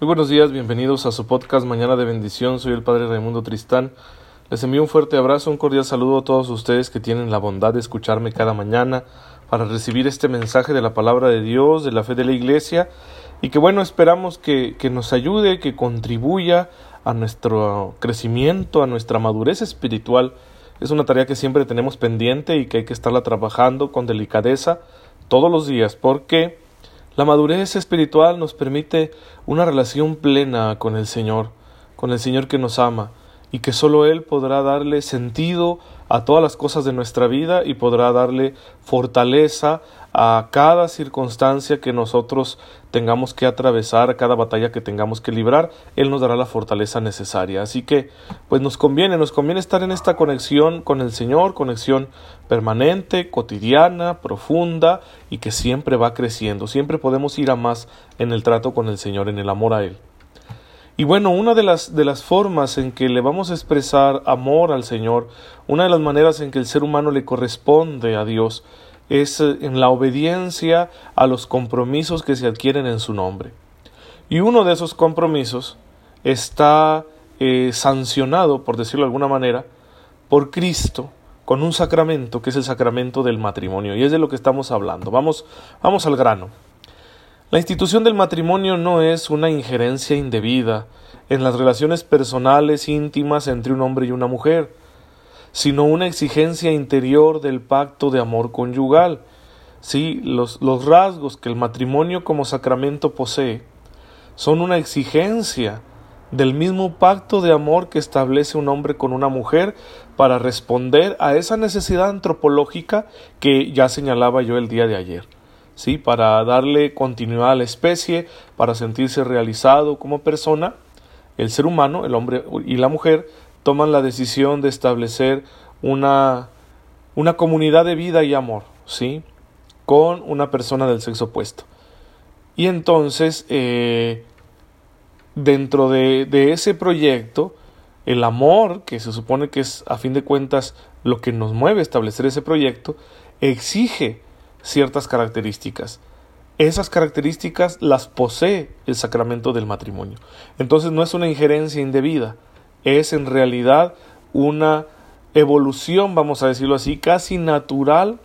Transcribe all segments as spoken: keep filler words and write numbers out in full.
Muy buenos días, bienvenidos a su podcast Mañana de Bendición. Soy el Padre Raimundo Tristán. Les envío un fuerte abrazo, un cordial saludo a todos ustedes que tienen la bondad de escucharme cada mañana para recibir este mensaje de la Palabra de Dios, de la fe de la Iglesia, y que bueno, esperamos que, que nos ayude, que contribuya a nuestro crecimiento, a nuestra madurez espiritual. Es una tarea que siempre tenemos pendiente y que hay que estarla trabajando con delicadeza todos los días, porque la madurez espiritual nos permite una relación plena con el Señor, con el Señor que nos ama, y que solo Él podrá darle sentido a todas las cosas de nuestra vida y podrá darle fortaleza a cada circunstancia que nosotros tengamos que atravesar, a cada batalla que tengamos que librar. Él nos dará la fortaleza necesaria. Así que, pues nos conviene, nos conviene estar en esta conexión con el Señor, conexión permanente, cotidiana, profunda y que siempre va creciendo. Siempre podemos ir a más en el trato con el Señor, en el amor a Él. Y bueno, una de las, de las formas en que le vamos a expresar amor al Señor, una de las maneras en que el ser humano le corresponde a Dios, es en la obediencia a los compromisos que se adquieren en su nombre. Y uno de esos compromisos está eh, sancionado, por decirlo de alguna manera, por Cristo, con un sacramento, que es el sacramento del matrimonio. Y es de lo que estamos hablando. Vamos, vamos al grano. La institución del matrimonio no es una injerencia indebida en las relaciones personales íntimas entre un hombre y una mujer, sino una exigencia interior del pacto de amor conyugal. Sí, los, los rasgos que el matrimonio como sacramento posee son una exigencia del mismo pacto de amor que establece un hombre con una mujer para responder a esa necesidad antropológica que ya señalaba yo el día de ayer. Sí, para darle continuidad a la especie, para sentirse realizado como persona, el ser humano, el hombre y la mujer, toman la decisión de establecer una, una comunidad de vida y amor, ¿sí?, con una persona del sexo opuesto. Y entonces, eh, dentro de, de ese proyecto, el amor, que se supone que es a fin de cuentas lo que nos mueve a establecer ese proyecto, exige ciertas características. Esas características las posee el sacramento del matrimonio. Entonces no es una injerencia indebida, es en realidad una evolución, vamos a decirlo así, casi natural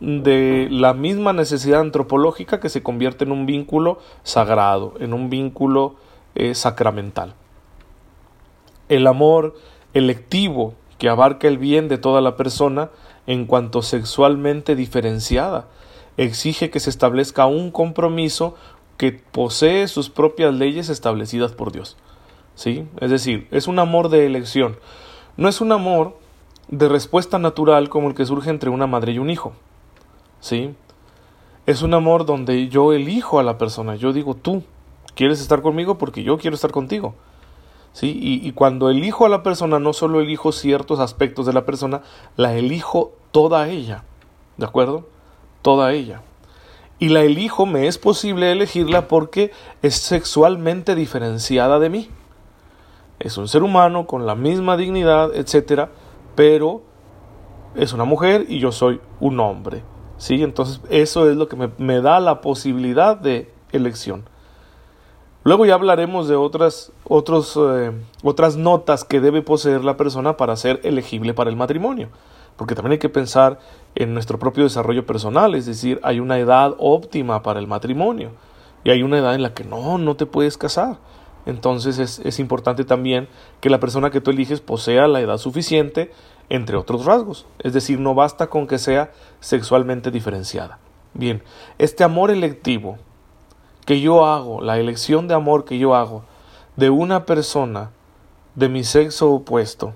de la misma necesidad antropológica que se convierte en un vínculo sagrado, en un vínculo eh, sacramental. El amor electivo que abarca el bien de toda la persona en cuanto sexualmente diferenciada, exige que se establezca un compromiso que posee sus propias leyes establecidas por Dios. ¿Sí? Es decir, es un amor de elección. No es un amor de respuesta natural como el que surge entre una madre y un hijo. ¿Sí? Es un amor donde yo elijo a la persona. Yo digo, tú quieres estar conmigo porque yo quiero estar contigo. ¿Sí? Y, y cuando elijo a la persona, no solo elijo ciertos aspectos de la persona, la elijo toda ella, ¿de acuerdo? Toda ella. Y la elijo, me es posible elegirla porque es sexualmente diferenciada de mí. Es un ser humano con la misma dignidad, etcétera, pero es una mujer y yo soy un hombre, ¿sí? Entonces eso es lo que me, me da la posibilidad de elección. Luego ya hablaremos de otras, otros, eh, otras notas que debe poseer la persona para ser elegible para el matrimonio. Porque también hay que pensar en nuestro propio desarrollo personal, es decir, hay una edad óptima para el matrimonio y hay una edad en la que no, no te puedes casar. Entonces es, es importante también que la persona que tú eliges posea la edad suficiente, entre otros rasgos. Es decir, no basta con que sea sexualmente diferenciada. Bien, este amor electivo que yo hago, la elección de amor que yo hago de una persona de mi sexo opuesto,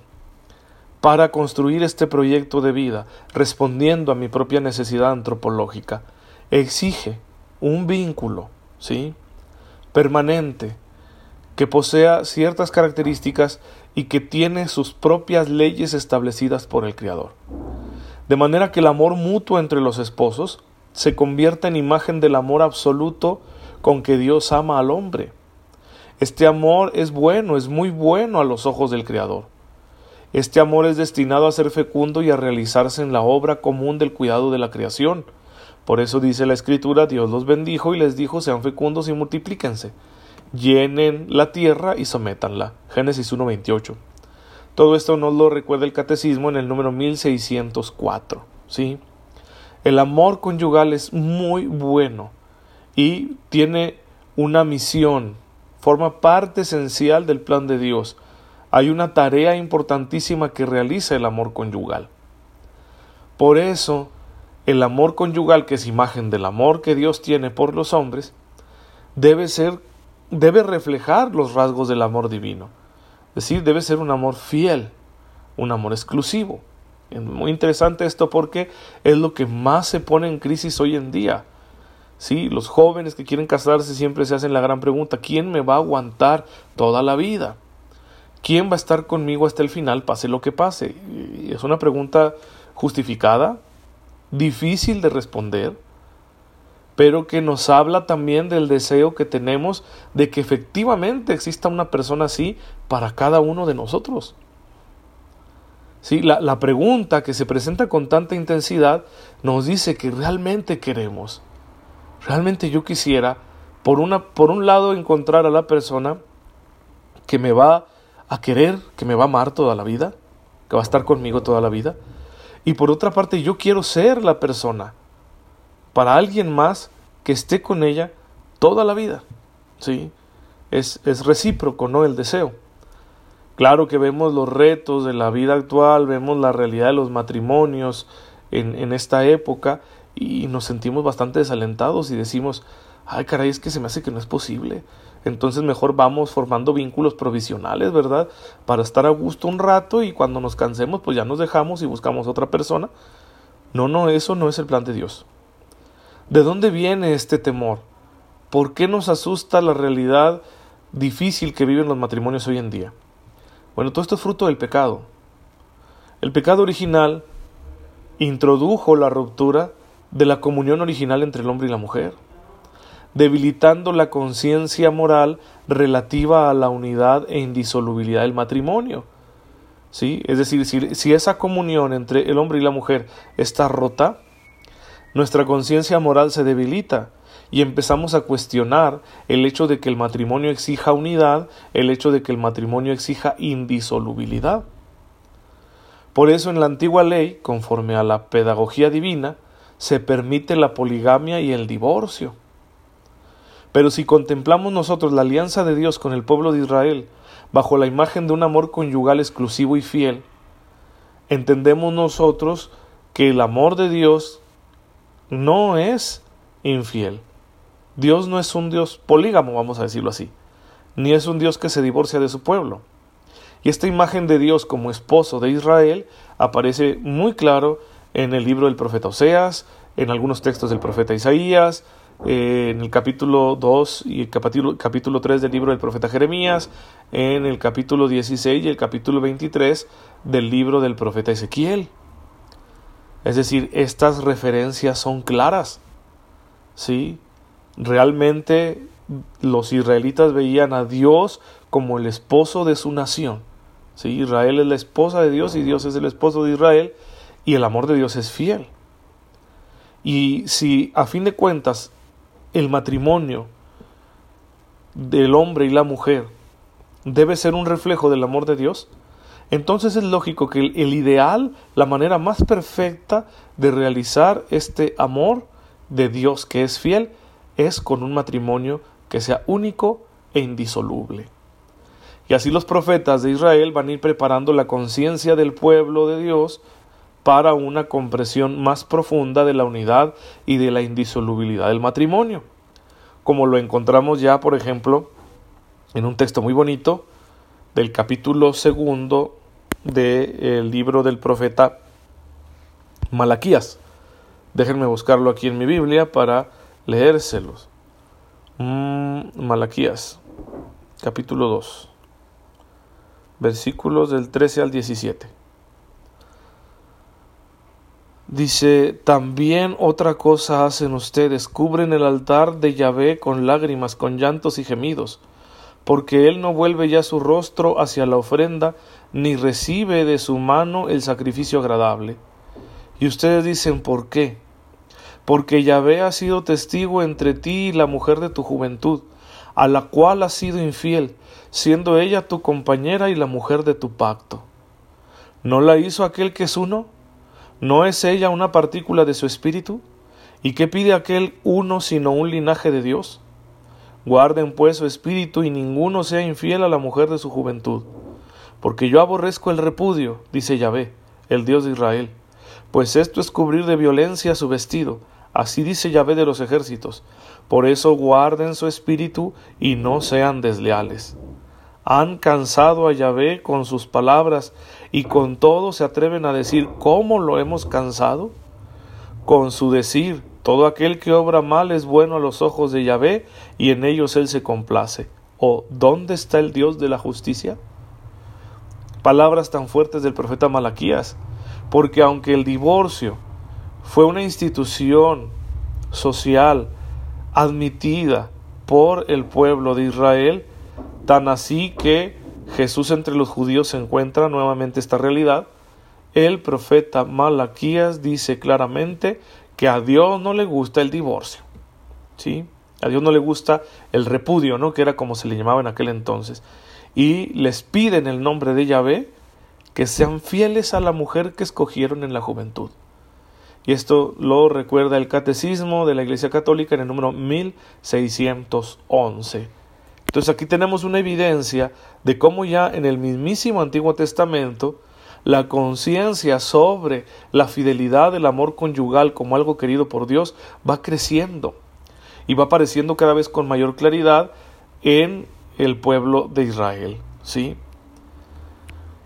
para construir este proyecto de vida, respondiendo a mi propia necesidad antropológica, exige un vínculo, ¿sí?, permanente, que posea ciertas características y que tiene sus propias leyes establecidas por el Creador. De manera que el amor mutuo entre los esposos se convierta en imagen del amor absoluto con que Dios ama al hombre. Este amor es bueno, es muy bueno a los ojos del Creador. Este amor es destinado a ser fecundo y a realizarse en la obra común del cuidado de la creación. Por eso dice la Escritura, Dios los bendijo y les dijo, sean fecundos y multiplíquense. llenen la tierra y sométanla. Génesis uno veintiocho. Todo esto nos lo recuerda el Catecismo en el número mil seiscientos cuatro, ¿sí? El amor conyugal es muy bueno y tiene una misión, forma parte esencial del plan de Dios. Hay una tarea importantísima que realiza el amor conyugal. Por eso, el amor conyugal, que es imagen del amor que Dios tiene por los hombres, debe ser, debe reflejar los rasgos del amor divino. Es decir, debe ser un amor fiel, un amor exclusivo. Es muy interesante esto porque es lo que más se pone en crisis hoy en día. Sí, los jóvenes que quieren casarse siempre se hacen la gran pregunta: ¿quién me va a aguantar toda la vida? ¿Quién va a estar conmigo hasta el final, pase lo que pase? Y es una pregunta justificada, difícil de responder, pero que nos habla también del deseo que tenemos de que efectivamente exista una persona así para cada uno de nosotros. Sí, la, la pregunta que se presenta con tanta intensidad nos dice que realmente queremos. Realmente yo quisiera, por, una, por un lado, encontrar a la persona que me va a querer, que me va a amar toda la vida, que va a estar conmigo toda la vida. Y por otra parte, yo quiero ser la persona para alguien más que esté con ella toda la vida, ¿sí? Es, es recíproco, ¿no?, el deseo. Claro que vemos los retos de la vida actual, vemos la realidad de los matrimonios en, en esta época y nos sentimos bastante desalentados y decimos: ay, caray, es que se me hace que no es posible. Entonces mejor vamos formando vínculos provisionales, ¿verdad?, para estar a gusto un rato y cuando nos cansemos pues ya nos dejamos y buscamos otra persona. No, no, eso no es el plan de Dios. ¿De dónde viene este temor? ¿Por qué nos asusta la realidad difícil que viven los matrimonios hoy en día? Bueno, todo esto es fruto del pecado. El pecado original introdujo la ruptura de la comunión original entre el hombre y la mujer, debilitando la conciencia moral relativa a la unidad e indisolubilidad del matrimonio. ¿Sí? Es decir, si, si esa comunión entre el hombre y la mujer está rota, nuestra conciencia moral se debilita y empezamos a cuestionar el hecho de que el matrimonio exija unidad, el hecho de que el matrimonio exija indisolubilidad. Por eso en la antigua ley, conforme a la pedagogía divina, se permite la poligamia y el divorcio. Pero si contemplamos nosotros la alianza de Dios con el pueblo de Israel bajo la imagen de un amor conyugal exclusivo y fiel, entendemos nosotros que el amor de Dios no es infiel. Dios no es un Dios polígamo, vamos a decirlo así, ni es un Dios que se divorcia de su pueblo. Y esta imagen de Dios como esposo de Israel aparece muy claro en el libro del profeta Oseas, en algunos textos del profeta Isaías, eh, en el capítulo dos y el capítulo, capítulo tres del libro del profeta Jeremías, en el capítulo dieciséis y el capítulo veintitrés del libro del profeta Ezequiel. Es decir, estas referencias son claras, ¿sí? Realmente los israelitas veían a Dios como el esposo de su nación, ¿sí? Israel es la esposa de Dios y Dios es el esposo de Israel, y el amor de Dios es fiel. Y si a fin de cuentas el matrimonio del hombre y la mujer debe ser un reflejo del amor de Dios, entonces es lógico que el ideal, la manera más perfecta de realizar este amor de Dios que es fiel, es con un matrimonio que sea único e indisoluble. Y así los profetas de Israel van a ir preparando la conciencia del pueblo de Dios para una comprensión más profunda de la unidad y de la indisolubilidad del matrimonio. Como lo encontramos ya, por ejemplo, en un texto muy bonito del capítulo segundo del libro del profeta Malaquías. Déjenme buscarlo aquí en mi Biblia para leérselos. Mm, Malaquías, capítulo dos, versículos del trece al diecisiete. Dice: también otra cosa hacen ustedes, cubren el altar de Yahvé con lágrimas, con llantos y gemidos, porque él no vuelve ya su rostro hacia la ofrenda, ni recibe de su mano el sacrificio agradable. Y ustedes dicen: ¿por qué? Porque Yahvé ha sido testigo entre ti y la mujer de tu juventud, a la cual has sido infiel, siendo ella tu compañera y la mujer de tu pacto. ¿No la hizo aquel que es uno? ¿No es ella una partícula de su espíritu? ¿Y qué pide aquel uno sino un linaje de Dios? Guarden pues su espíritu y ninguno sea infiel a la mujer de su juventud. Porque yo aborrezco el repudio, dice Yahvé, el Dios de Israel. Pues esto es cubrir de violencia su vestido, así dice Yahvé de los ejércitos. Por eso guarden su espíritu y no sean desleales. Han cansado a Yahvé con sus palabras y con todo se atreven a decir, ¿cómo lo hemos cansado? Con su decir, todo aquel que obra mal es bueno a los ojos de Yahvé y en ellos él se complace. ¿O dónde está el Dios de la justicia? Palabras tan fuertes del profeta Malaquías, porque aunque el divorcio fue una institución social admitida por el pueblo de Israel, tan así que Jesús entre los judíos se encuentra nuevamente esta realidad, el profeta Malaquías dice claramente que a Dios no le gusta el divorcio, ¿sí? A Dios no le gusta el repudio, ¿no? Que era como se le llamaba en aquel entonces. Y les pide en el nombre de Yahvé que sean fieles a la mujer que escogieron en la juventud. Y esto lo recuerda el Catecismo de la Iglesia Católica en el número mil seiscientos once. Entonces aquí tenemos una evidencia de cómo ya en el mismísimo Antiguo Testamento la conciencia sobre la fidelidad del amor conyugal como algo querido por Dios va creciendo y va apareciendo cada vez con mayor claridad en el pueblo de Israel, ¿sí?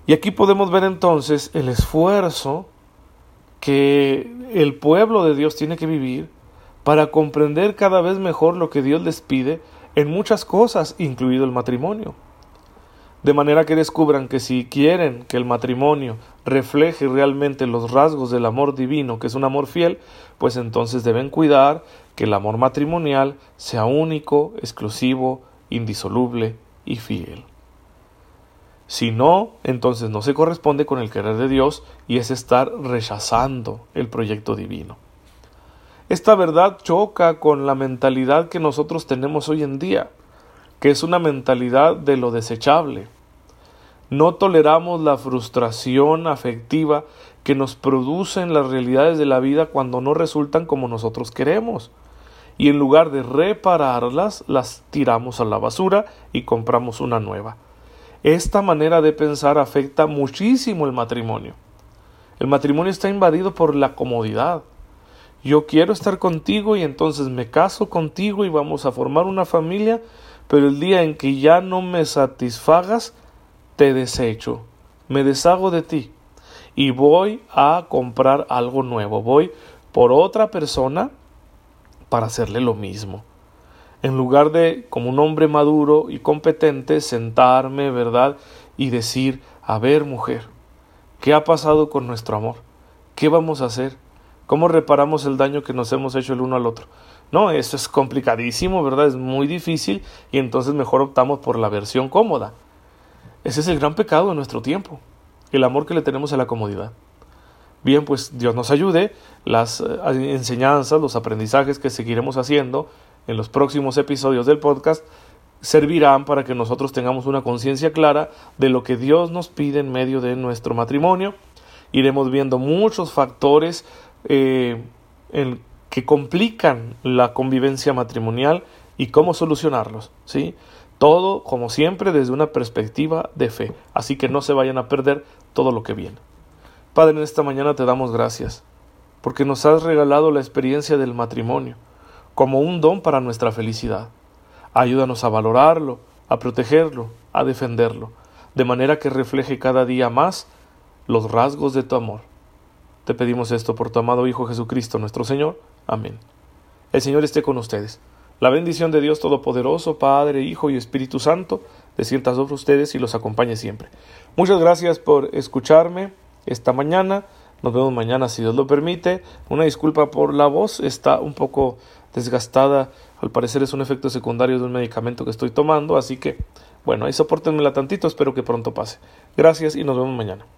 Y aquí podemos ver entonces el esfuerzo que el pueblo de Dios tiene que vivir para comprender cada vez mejor lo que Dios les pide en muchas cosas, incluido el matrimonio. De manera que descubran que si quieren que el matrimonio refleje realmente los rasgos del amor divino, que es un amor fiel, pues entonces deben cuidar que el amor matrimonial sea único, exclusivo, indisoluble y fiel. Si no, entonces no se corresponde con el querer de Dios y es estar rechazando el proyecto divino. Esta verdad choca con la mentalidad que nosotros tenemos hoy en día, que es una mentalidad de lo desechable. No toleramos la frustración afectiva que nos producen las realidades de la vida cuando no resultan como nosotros queremos. Y en lugar de repararlas, las tiramos a la basura y compramos una nueva. Esta manera de pensar afecta muchísimo el matrimonio. El matrimonio está invadido por la comodidad. Yo quiero estar contigo y entonces me caso contigo y vamos a formar una familia, pero el día en que ya no me satisfagas, te desecho, me deshago de ti y voy a comprar algo nuevo, voy por otra persona para hacerle lo mismo. En lugar de, como un hombre maduro y competente, sentarme, ¿verdad?, y decir, a ver, mujer, ¿qué ha pasado con nuestro amor? ¿Qué vamos a hacer? ¿Cómo reparamos el daño que nos hemos hecho el uno al otro? No, eso es complicadísimo, ¿verdad? Es muy difícil y entonces mejor optamos por la versión cómoda. Ese es el gran pecado de nuestro tiempo, el amor que le tenemos a la comodidad. Bien, pues Dios nos ayude, las enseñanzas, los aprendizajes que seguiremos haciendo en los próximos episodios del podcast servirán para que nosotros tengamos una conciencia clara de lo que Dios nos pide en medio de nuestro matrimonio. Iremos viendo muchos factores Eh, en, que complican la convivencia matrimonial y cómo solucionarlos, ¿sí? Todo, como siempre, desde una perspectiva de fe. Así que no se vayan a perder todo lo que viene. Padre, en esta mañana te damos gracias porque nos has regalado la experiencia del matrimonio como un don para nuestra felicidad. Ayúdanos a valorarlo, a protegerlo, a defenderlo, de manera que refleje cada día más los rasgos de tu amor. Te pedimos esto por tu amado Hijo Jesucristo, nuestro Señor. Amén. El Señor esté con ustedes. La bendición de Dios Todopoderoso, Padre, Hijo y Espíritu Santo, descienda sobre ustedes y los acompañe siempre. Muchas gracias por escucharme esta mañana. Nos vemos mañana, si Dios lo permite. Una disculpa por la voz. Está un poco desgastada. Al parecer es un efecto secundario de un medicamento que estoy tomando. Así que, bueno, ahí sopórtenmela tantito. Espero que pronto pase. Gracias y nos vemos mañana.